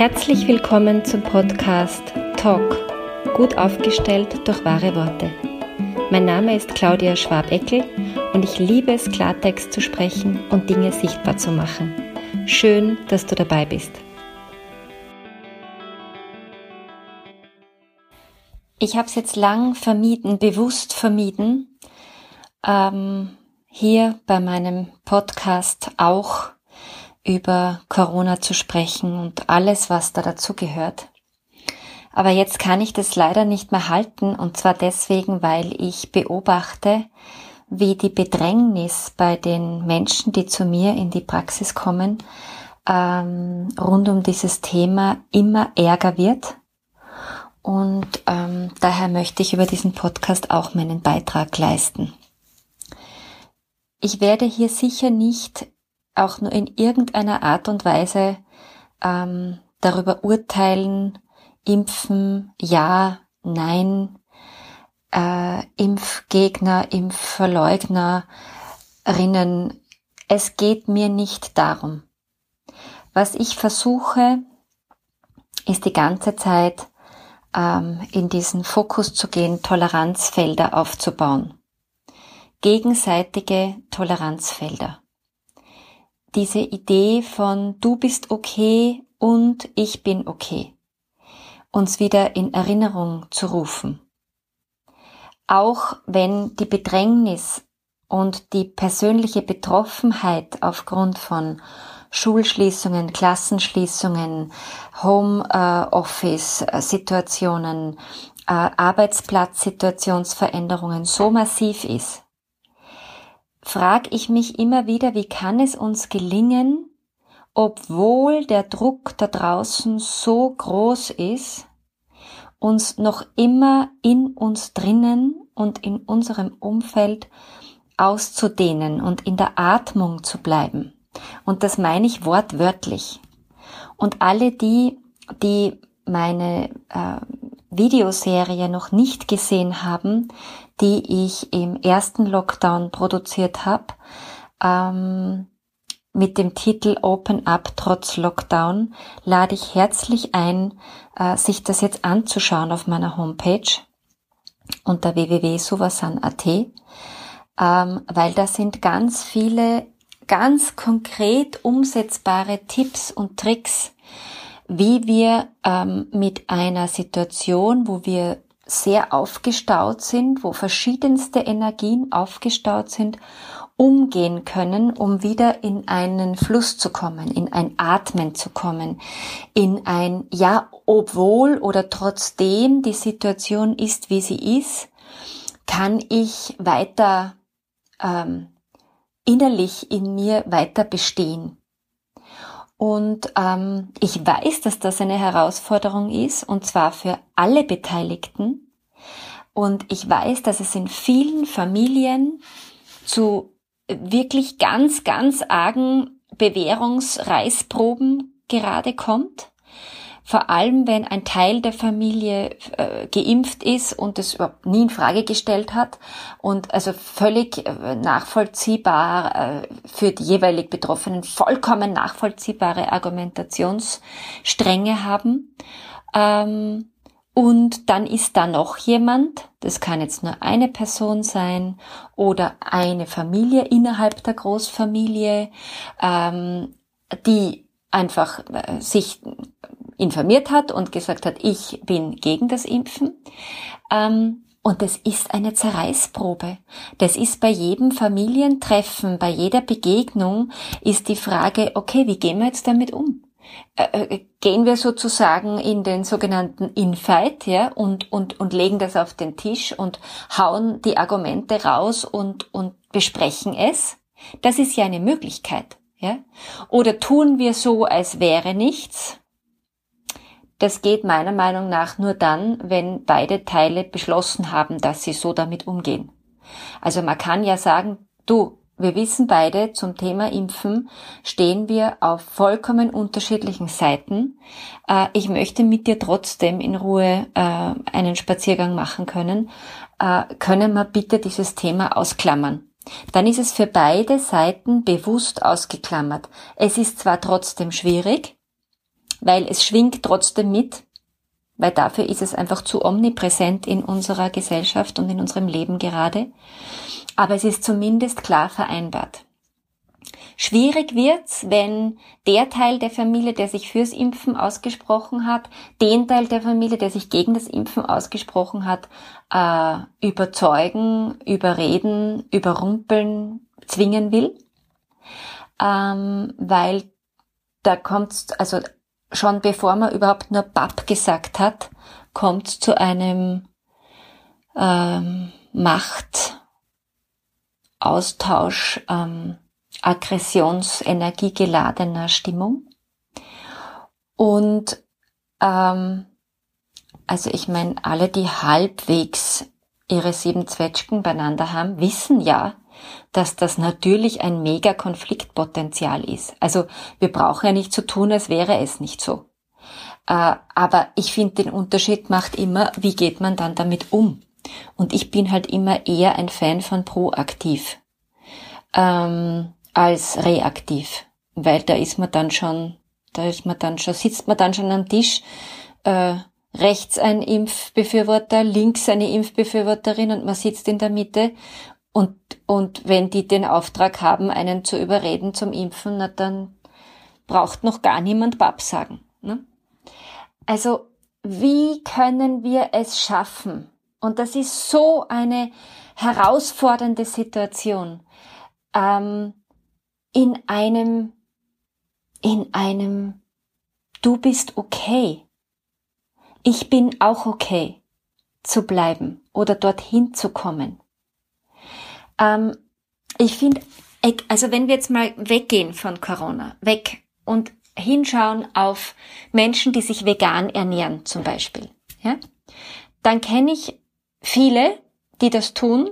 Herzlich willkommen zum Podcast Talk, gut aufgestellt durch wahre Worte. Mein Name ist Claudia Schwabeckel und ich liebe es, Klartext zu sprechen und Dinge sichtbar zu machen. Schön, dass du dabei bist. Ich habe es jetzt lang vermieden, bewusst vermieden, hier bei meinem Podcast auch über Corona zu sprechen und alles, was da dazu gehört. Aber jetzt kann ich das leider nicht mehr halten, und zwar deswegen, weil ich beobachte, wie die Bedrängnis bei den Menschen, die zu mir in die Praxis kommen, rund um dieses Thema immer ärger wird. Und daher möchte ich über diesen Podcast auch meinen Beitrag leisten. Ich werde hier sicher nicht auch nur in irgendeiner Art und Weise darüber urteilen, impfen, ja, nein, Impfgegner, Impfverleugnerinnen. Es geht mir nicht darum. Was ich versuche, ist die ganze Zeit in diesen Fokus zu gehen, Toleranzfelder aufzubauen. Gegenseitige Toleranzfelder. Diese Idee von du bist okay und ich bin okay, uns wieder in Erinnerung zu rufen. Auch wenn die Bedrängnis und die persönliche Betroffenheit aufgrund von Schulschließungen, Klassenschließungen, Homeoffice-Situationen, Arbeitsplatzsituationsveränderungen so massiv ist, frage ich mich immer wieder, wie kann es uns gelingen, obwohl der Druck da draußen so groß ist, uns noch immer in uns drinnen und in unserem Umfeld auszudehnen und in der Atmung zu bleiben. Und das meine ich wortwörtlich. Und alle die meine Videoserie noch nicht gesehen haben, die ich im ersten Lockdown produziert habe, mit dem Titel Open Up trotz Lockdown, lade ich herzlich ein, sich das jetzt anzuschauen auf meiner Homepage unter www.suvasan.at, weil da sind ganz viele ganz konkret umsetzbare Tipps und Tricks, wie wir mit einer Situation, wo wir sehr aufgestaut sind, wo verschiedenste Energien aufgestaut sind, umgehen können, um wieder in einen Fluss zu kommen, in ein Atmen zu kommen, in ein ja, obwohl oder trotzdem die Situation ist, wie sie ist, kann ich weiter innerlich in mir weiter bestehen. Und ich weiß, dass das eine Herausforderung ist, und zwar für alle Beteiligten. Und ich weiß, dass es in vielen Familien zu wirklich ganz, ganz argen Bewährungsreißproben gerade kommt. Vor allem, wenn ein Teil der Familie geimpft ist und es überhaupt nie in Frage gestellt hat und also völlig nachvollziehbar für die jeweilig Betroffenen vollkommen nachvollziehbare Argumentationsstränge haben. Und dann ist da noch jemand, das kann jetzt nur eine Person sein oder eine Familie innerhalb der Großfamilie, die einfach sich informiert hat und gesagt hat, ich bin gegen das Impfen. Und das ist eine Zerreißprobe. Das ist bei jedem Familientreffen, bei jeder Begegnung ist die Frage, okay, wie gehen wir jetzt damit um? Gehen wir sozusagen in den sogenannten Infight, ja, und legen das auf den Tisch und hauen die Argumente raus und besprechen es? Das ist ja eine Möglichkeit, ja? Oder tun wir so, als wäre nichts? Das geht meiner Meinung nach nur dann, wenn beide Teile beschlossen haben, dass sie so damit umgehen. Also man kann ja sagen, du, wir wissen beide, zum Thema Impfen stehen wir auf vollkommen unterschiedlichen Seiten. Ich möchte mit dir trotzdem in Ruhe einen Spaziergang machen können. Können wir bitte dieses Thema ausklammern? Dann ist es für beide Seiten bewusst ausgeklammert. Es ist zwar trotzdem schwierig, weil es schwingt trotzdem mit, weil dafür ist es einfach zu omnipräsent in unserer Gesellschaft und in unserem Leben gerade. Aber es ist zumindest klar vereinbart. Schwierig wird's, wenn der Teil der Familie, der sich fürs Impfen ausgesprochen hat, den Teil der Familie, der sich gegen das Impfen ausgesprochen hat, überzeugen, überreden, überrumpeln, zwingen will, weil da kommt's, also schon bevor man überhaupt nur Papp gesagt hat, kommt's zu einem Machtaustausch, Aggressionsenergie geladener Stimmung. Und also ich meine, alle, die halbwegs ihre 7 Zwetschgen beieinander haben, wissen ja, dass das natürlich ein mega Konfliktpotenzial ist. Also wir brauchen ja nicht so tun, als wäre es nicht so. Aber ich finde, den Unterschied macht immer, wie geht man dann damit um? Und ich bin halt immer eher ein Fan von proaktiv als reaktiv, weil sitzt man dann schon am Tisch, rechts ein Impfbefürworter, links eine Impfbefürworterin und man sitzt in der Mitte und wenn die den Auftrag haben, einen zu überreden zum Impfen, na dann braucht noch gar niemand Papp sagen, ne? Also, wie können wir es schaffen? Und das ist so eine herausfordernde Situation, in einem du bist okay, ich bin auch okay zu bleiben oder dorthin zu kommen. Ich finde, also wenn wir jetzt mal weggehen von Corona, weg und hinschauen auf Menschen, die sich vegan ernähren zum Beispiel, ja, dann kenne ich viele, die das tun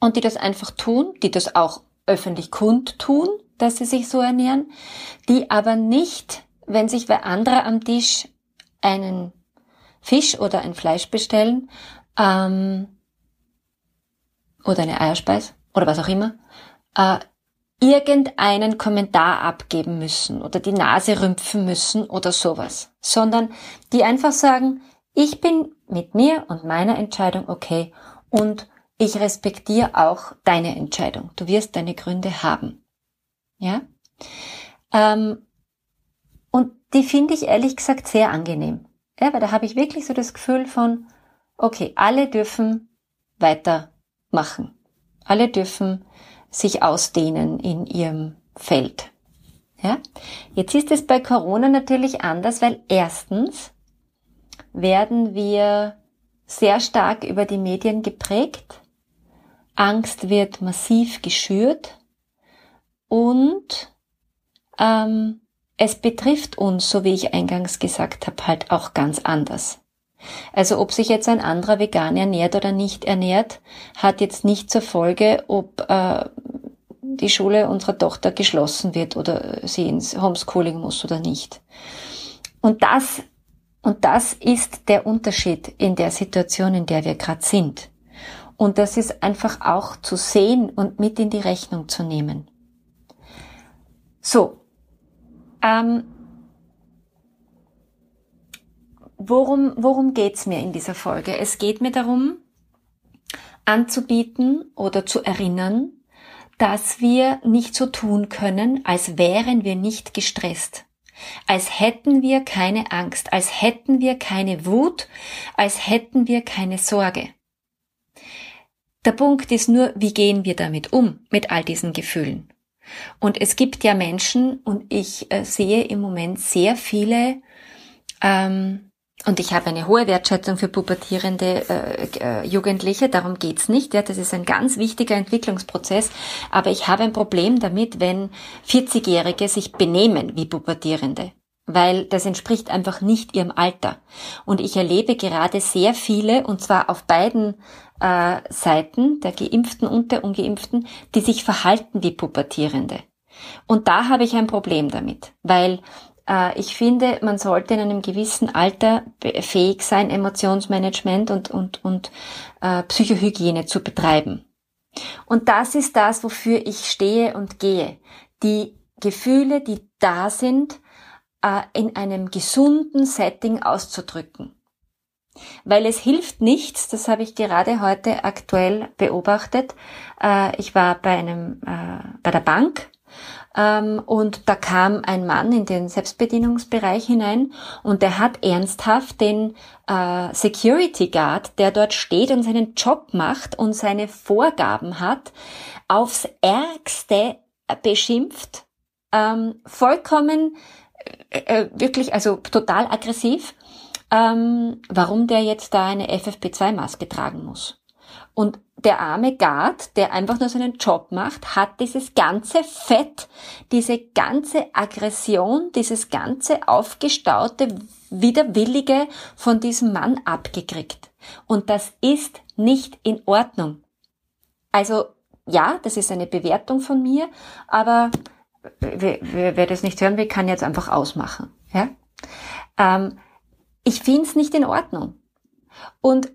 und die das einfach tun, die das auch öffentlich kundtun, dass sie sich so ernähren, die aber nicht, wenn sich wer anderer am Tisch einen Fisch oder ein Fleisch bestellen oder eine Eierspeise oder was auch immer, irgendeinen Kommentar abgeben müssen oder die Nase rümpfen müssen oder sowas, sondern die einfach sagen, ich bin mit mir und meiner Entscheidung okay und ich respektiere auch deine Entscheidung. Du wirst deine Gründe haben. Ja? Und die finde ich ehrlich gesagt sehr angenehm. Ja, weil da habe ich wirklich so das Gefühl von, okay, alle dürfen weitermachen. Alle dürfen sich ausdehnen in ihrem Feld. Ja? Jetzt ist es bei Corona natürlich anders, weil erstens werden wir sehr stark über die Medien geprägt. Angst wird massiv geschürt und es betrifft uns, so wie ich eingangs gesagt habe, halt auch ganz anders. Also ob sich jetzt ein anderer vegan ernährt oder nicht ernährt, hat jetzt nicht zur Folge, ob die Schule unserer Tochter geschlossen wird oder sie ins Homeschooling muss oder nicht. Und das ist der Unterschied in der Situation, in der wir gerade sind. Und das ist einfach auch zu sehen und mit in die Rechnung zu nehmen. So, worum geht's mir in dieser Folge? Es geht mir darum, anzubieten oder zu erinnern, dass wir nicht so tun können, als wären wir nicht gestresst. Als hätten wir keine Angst, als hätten wir keine Wut, als hätten wir keine Sorge. Der Punkt ist nur, wie gehen wir damit um, mit all diesen Gefühlen? Und es gibt ja Menschen, und ich sehe im Moment sehr viele, und ich habe eine hohe Wertschätzung für pubertierende Jugendliche, darum geht's nicht, ja, das ist ein ganz wichtiger Entwicklungsprozess, aber ich habe ein Problem damit, wenn 40-Jährige sich benehmen wie Pubertierende, weil das entspricht einfach nicht ihrem Alter. Und ich erlebe gerade sehr viele, und zwar auf beiden Seiten, der Geimpften und der Ungeimpften, die sich verhalten wie Pubertierende. Und da habe ich ein Problem damit, weil ich finde, man sollte in einem gewissen Alter fähig sein, Emotionsmanagement und Psychohygiene zu betreiben. Und das ist das, wofür ich stehe und gehe. Die Gefühle, die da sind, in einem gesunden Setting auszudrücken. Weil es hilft nichts, das habe ich gerade heute aktuell beobachtet. Ich war bei der Bank und da kam ein Mann in den Selbstbedienungsbereich hinein und der hat ernsthaft den Security Guard, der dort steht und seinen Job macht und seine Vorgaben hat, aufs Ärgste beschimpft, vollkommen wirklich, also total aggressiv, warum der jetzt da eine FFP2-Maske tragen muss. Und der arme Guard, der einfach nur seinen Job macht, hat dieses ganze Fett, diese ganze Aggression, dieses ganze aufgestaute, widerwillige von diesem Mann abgekriegt. Und das ist nicht in Ordnung. Also ja, das ist eine Bewertung von mir, aber wer das nicht hören will, kann jetzt einfach ausmachen. Ja? Ich finde es nicht in Ordnung. Und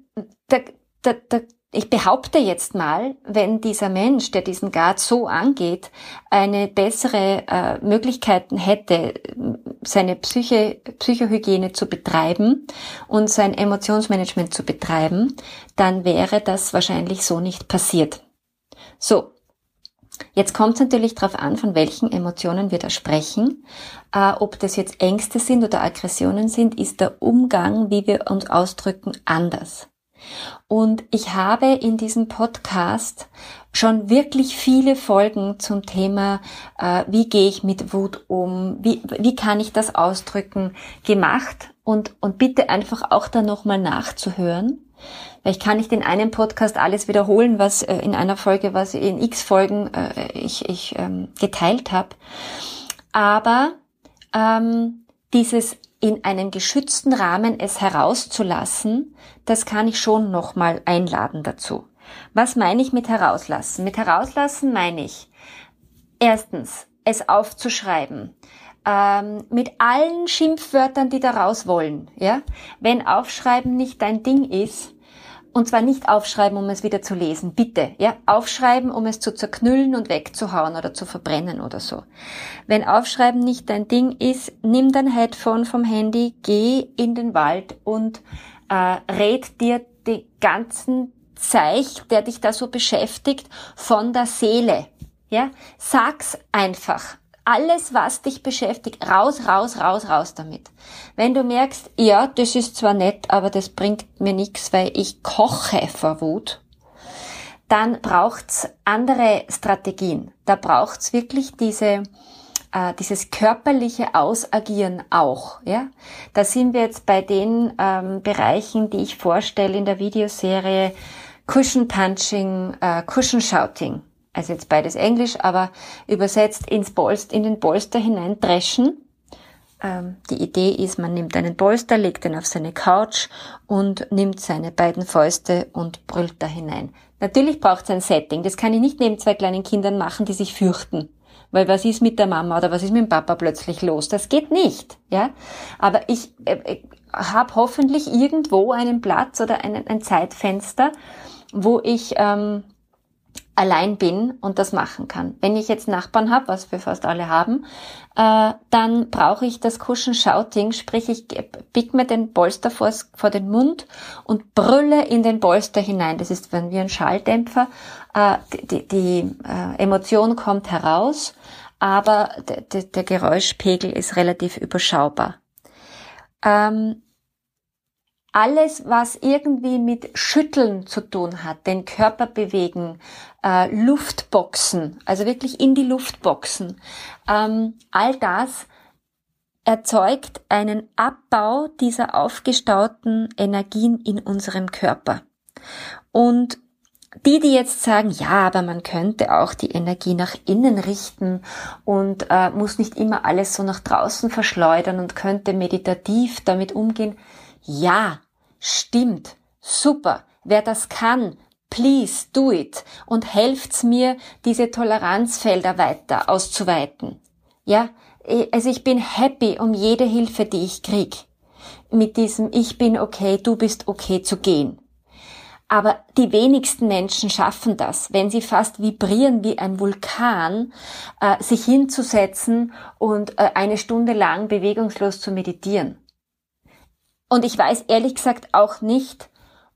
ich behaupte jetzt mal, wenn dieser Mensch, der diesen Guard so angeht, eine bessere Möglichkeiten hätte, seine Psychohygiene zu betreiben und sein Emotionsmanagement zu betreiben, dann wäre das wahrscheinlich so nicht passiert. So, jetzt kommt es natürlich darauf an, von welchen Emotionen wir da sprechen. Ob das jetzt Ängste sind oder Aggressionen sind, ist der Umgang, wie wir uns ausdrücken, anders. Und ich habe in diesem Podcast schon wirklich viele Folgen zum Thema, wie gehe ich mit Wut um, wie kann ich das ausdrücken, gemacht. Und bitte einfach auch da nochmal nachzuhören. Weil ich kann nicht in einem Podcast alles wiederholen, was in einer Folge, was in x Folgen ich geteilt habe. Aber dieses in einen geschützten Rahmen es herauszulassen, das kann ich schon nochmal einladen dazu. Was meine ich mit herauslassen? Mit herauslassen meine ich erstens, es aufzuschreiben. Mit allen Schimpfwörtern, die da raus wollen, ja? Wenn Aufschreiben nicht dein Ding ist, und zwar nicht aufschreiben, um es wieder zu lesen, bitte, ja? Aufschreiben, um es zu zerknüllen und wegzuhauen oder zu verbrennen oder so. Wenn Aufschreiben nicht dein Ding ist, nimm dein Headphone vom Handy, geh in den Wald und red dir die ganzen Zeich, der dich da so beschäftigt, von der Seele, ja? Sag's einfach. Alles, was dich beschäftigt, raus, raus, raus, raus damit. Wenn du merkst, ja, das ist zwar nett, aber das bringt mir nichts, weil ich koche vor Wut, dann braucht's andere Strategien. Da braucht's wirklich dieses körperliche Ausagieren auch, ja. Da sind wir jetzt bei den Bereichen, die ich vorstelle in der Videoserie Cushion Punching, Cushion Shouting. Also jetzt beides Englisch, aber übersetzt in den Polster hinein dreschen. Die Idee ist, man nimmt einen Polster, legt ihn auf seine Couch und nimmt seine beiden Fäuste und brüllt da hinein. Natürlich braucht es ein Setting. Das kann ich nicht neben zwei kleinen Kindern machen, die sich fürchten. Weil was ist mit der Mama oder was ist mit dem Papa plötzlich los? Das geht nicht, ja. Aber ich habe hoffentlich irgendwo einen Platz oder ein Zeitfenster, wo ich allein bin und das machen kann. Wenn ich jetzt Nachbarn habe, was wir fast alle haben, dann brauche ich das Cushion Shouting, sprich ich pick mir den Polster vor den Mund und brülle in den Polster hinein. Das ist wie ein Schalldämpfer. Die Emotion kommt heraus, aber der Geräuschpegel ist relativ überschaubar. Alles, was irgendwie mit Schütteln zu tun hat, den Körper bewegen, Luftboxen, also wirklich in die Luftboxen, all das erzeugt einen Abbau dieser aufgestauten Energien in unserem Körper. Und die jetzt sagen, ja, aber man könnte auch die Energie nach innen richten und muss nicht immer alles so nach draußen verschleudern und könnte meditativ damit umgehen. Ja, stimmt, super. Wer das kann, please do it und helft's mir, diese Toleranzfelder weiter auszuweiten. Ja, also ich bin happy um jede Hilfe, die ich krieg. Mit diesem Ich bin okay, du bist okay zu gehen. Aber die wenigsten Menschen schaffen das, wenn sie fast vibrieren wie ein Vulkan, sich hinzusetzen und eine Stunde lang bewegungslos zu meditieren. Und ich weiß ehrlich gesagt auch nicht,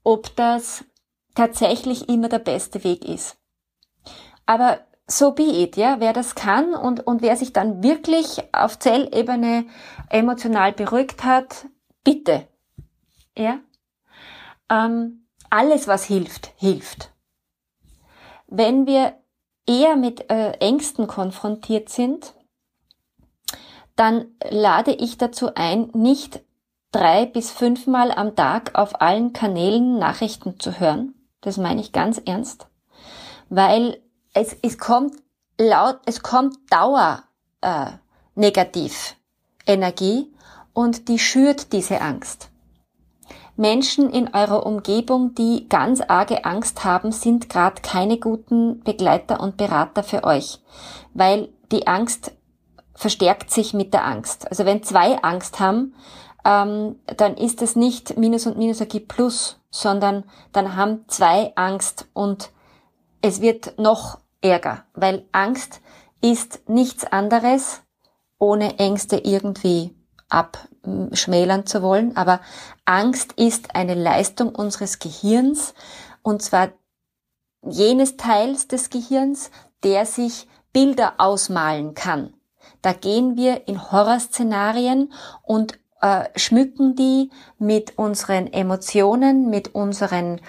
ob das tatsächlich immer der beste Weg ist. Aber so be it, ja, wer das kann und wer sich dann wirklich auf Zellebene emotional beruhigt hat, bitte, ja. Alles, was hilft, hilft. Wenn wir eher mit Ängsten konfrontiert sind, dann lade ich dazu ein, nicht 3 bis 5 Mal am Tag auf allen Kanälen Nachrichten zu hören. Das meine ich ganz ernst, weil es kommt negativ Energie und die schürt diese Angst. Menschen in eurer Umgebung, die ganz arge Angst haben, sind gerade keine guten Begleiter und Berater für euch, weil die Angst verstärkt sich mit der Angst. Also wenn 2 Angst haben, dann ist es nicht Minus und Minus ergibt Plus, sondern dann haben 2 Angst und es wird noch ärger, weil Angst ist nichts anderes, ohne Ängste irgendwie abschmälern zu wollen, aber Angst ist eine Leistung unseres Gehirns, und zwar jenes Teils des Gehirns, der sich Bilder ausmalen kann. Da gehen wir in Horrorszenarien und schmücken die mit unseren Emotionen, mit unseren,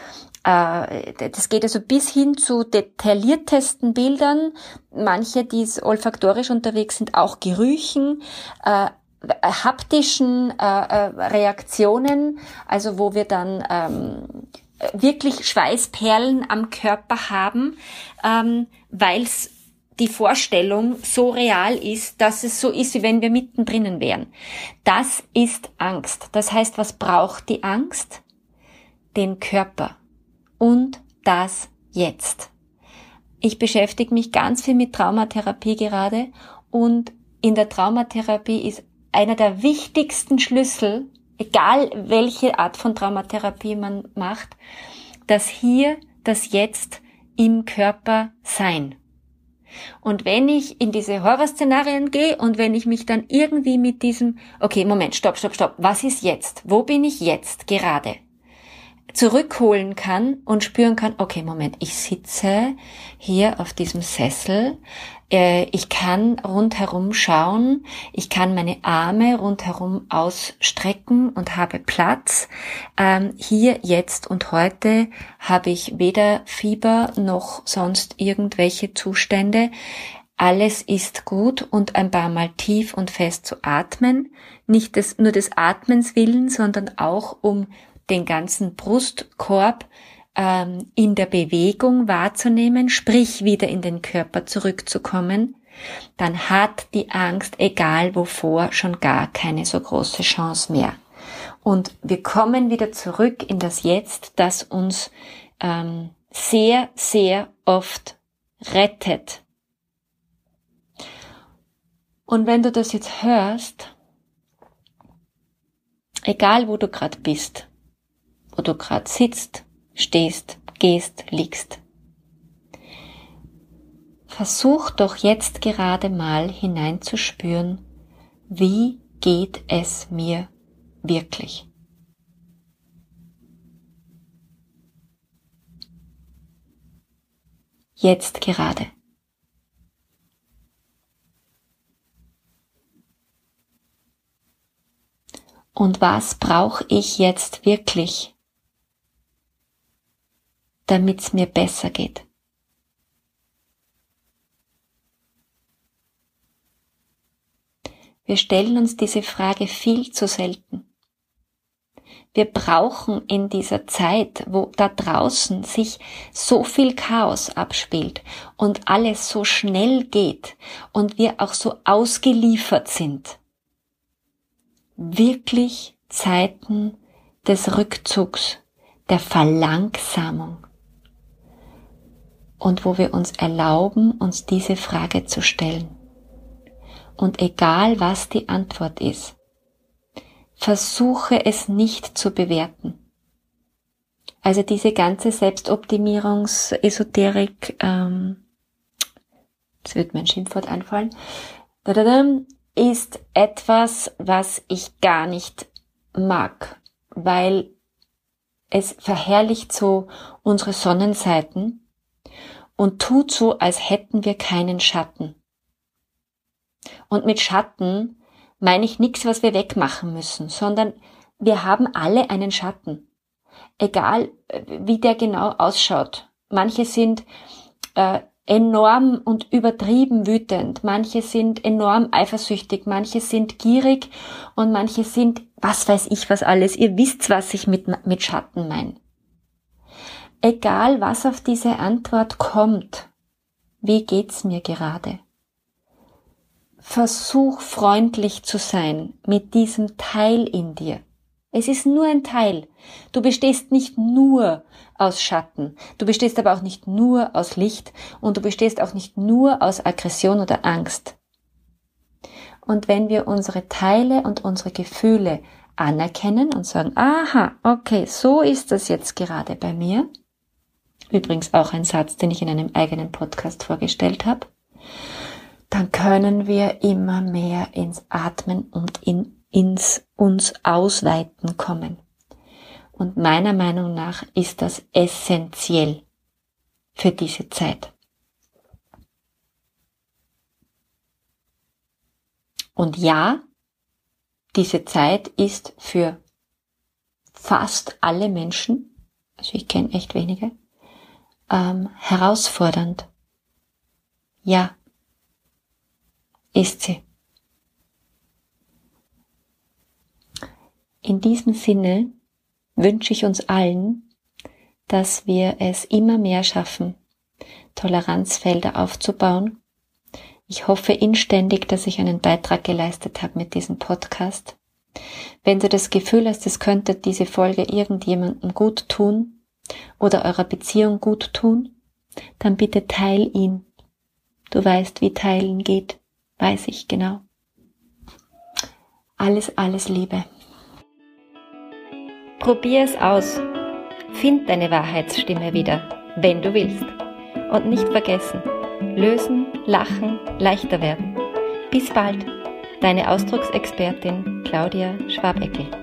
das geht also bis hin zu detailliertesten Bildern, manche, die olfaktorisch unterwegs sind, auch Gerüchen, haptischen Reaktionen, also wo wir dann wirklich Schweißperlen am Körper haben, weil die Vorstellung so real ist, dass es so ist, wie wenn wir mittendrin wären. Das ist Angst. Das heißt, was braucht die Angst? Den Körper und das Jetzt. Ich beschäftige mich ganz viel mit Traumatherapie gerade, und in der Traumatherapie ist einer der wichtigsten Schlüssel, egal welche Art von Traumatherapie man macht, dass hier das Jetzt im Körper sein. Und wenn ich in diese Horrorszenarien gehe und wenn ich mich dann irgendwie mit diesem, okay, Moment, stopp, was ist jetzt? Wo bin ich jetzt gerade? Zurückholen kann und spüren kann, okay, Moment, ich sitze hier auf diesem Sessel, ich kann rundherum schauen, ich kann meine Arme rundherum ausstrecken und habe Platz. Hier, jetzt und heute habe ich weder Fieber noch sonst irgendwelche Zustände. Alles ist gut, und ein paar Mal tief und fest zu atmen. Nicht nur des Atmens willen, sondern auch um den ganzen Brustkorb in der Bewegung wahrzunehmen, sprich wieder in den Körper zurückzukommen, dann hat die Angst, egal wovor, schon gar keine so große Chance mehr. Und wir kommen wieder zurück in das Jetzt, das uns sehr, sehr oft rettet. Und wenn du das jetzt hörst, egal wo du gerade bist, wo du gerade sitzt, stehst, gehst, liegst. Versuch doch jetzt gerade mal hineinzuspüren, wie geht es mir wirklich? Jetzt gerade. Und was brauche ich jetzt wirklich, damit es mir besser geht? Wir stellen uns diese Frage viel zu selten. Wir brauchen in dieser Zeit, wo da draußen sich so viel Chaos abspielt und alles so schnell geht und wir auch so ausgeliefert sind, wirklich Zeiten des Rückzugs, der Verlangsamung. Und wo wir uns erlauben, uns diese Frage zu stellen. Und egal was die Antwort ist, versuche es nicht zu bewerten. Also diese ganze Selbstoptimierungs-Esoterik, das wird mein Schimpfwort anfallen, ist etwas, was ich gar nicht mag, weil es verherrlicht so unsere Sonnenseiten und tut so, als hätten wir keinen Schatten. Und mit Schatten meine ich nichts, was wir wegmachen müssen, sondern wir haben alle einen Schatten. Egal, wie der genau ausschaut. Manche sind enorm und übertrieben wütend, manche sind enorm eifersüchtig, manche sind gierig und manche sind, was weiß ich was alles. Ihr wisst, was ich mit Schatten meine. Egal, was auf diese Antwort kommt, wie geht's mir gerade? Versuch freundlich zu sein mit diesem Teil in dir. Es ist nur ein Teil. Du bestehst nicht nur aus Schatten. Du bestehst aber auch nicht nur aus Licht und du bestehst auch nicht nur aus Aggression oder Angst. Und wenn wir unsere Teile und unsere Gefühle anerkennen und sagen, aha, okay, so ist das jetzt gerade bei mir. Übrigens auch ein Satz, den ich in einem eigenen Podcast vorgestellt habe. Dann können wir immer mehr ins Atmen und ins uns Ausweiten kommen. Und meiner Meinung nach ist das essentiell für diese Zeit. Und ja, diese Zeit ist für fast alle Menschen, also ich kenne echt wenige, herausfordernd. Ja, ist sie. In diesem Sinne wünsche ich uns allen, dass wir es immer mehr schaffen, Toleranzfelder aufzubauen. Ich hoffe inständig, dass ich einen Beitrag geleistet habe mit diesem Podcast. Wenn du das Gefühl hast, es könnte diese Folge irgendjemandem gut tun oder eurer Beziehung gut tun, dann bitte teil ihn. Du weißt, wie teilen geht, weiß ich genau. Alles, alles Liebe. Probier es aus. Find deine Wahrheitsstimme wieder, wenn du willst. Und nicht vergessen, lösen, lachen, leichter werden. Bis bald, deine Ausdrucksexpertin Claudia Schwabeckel.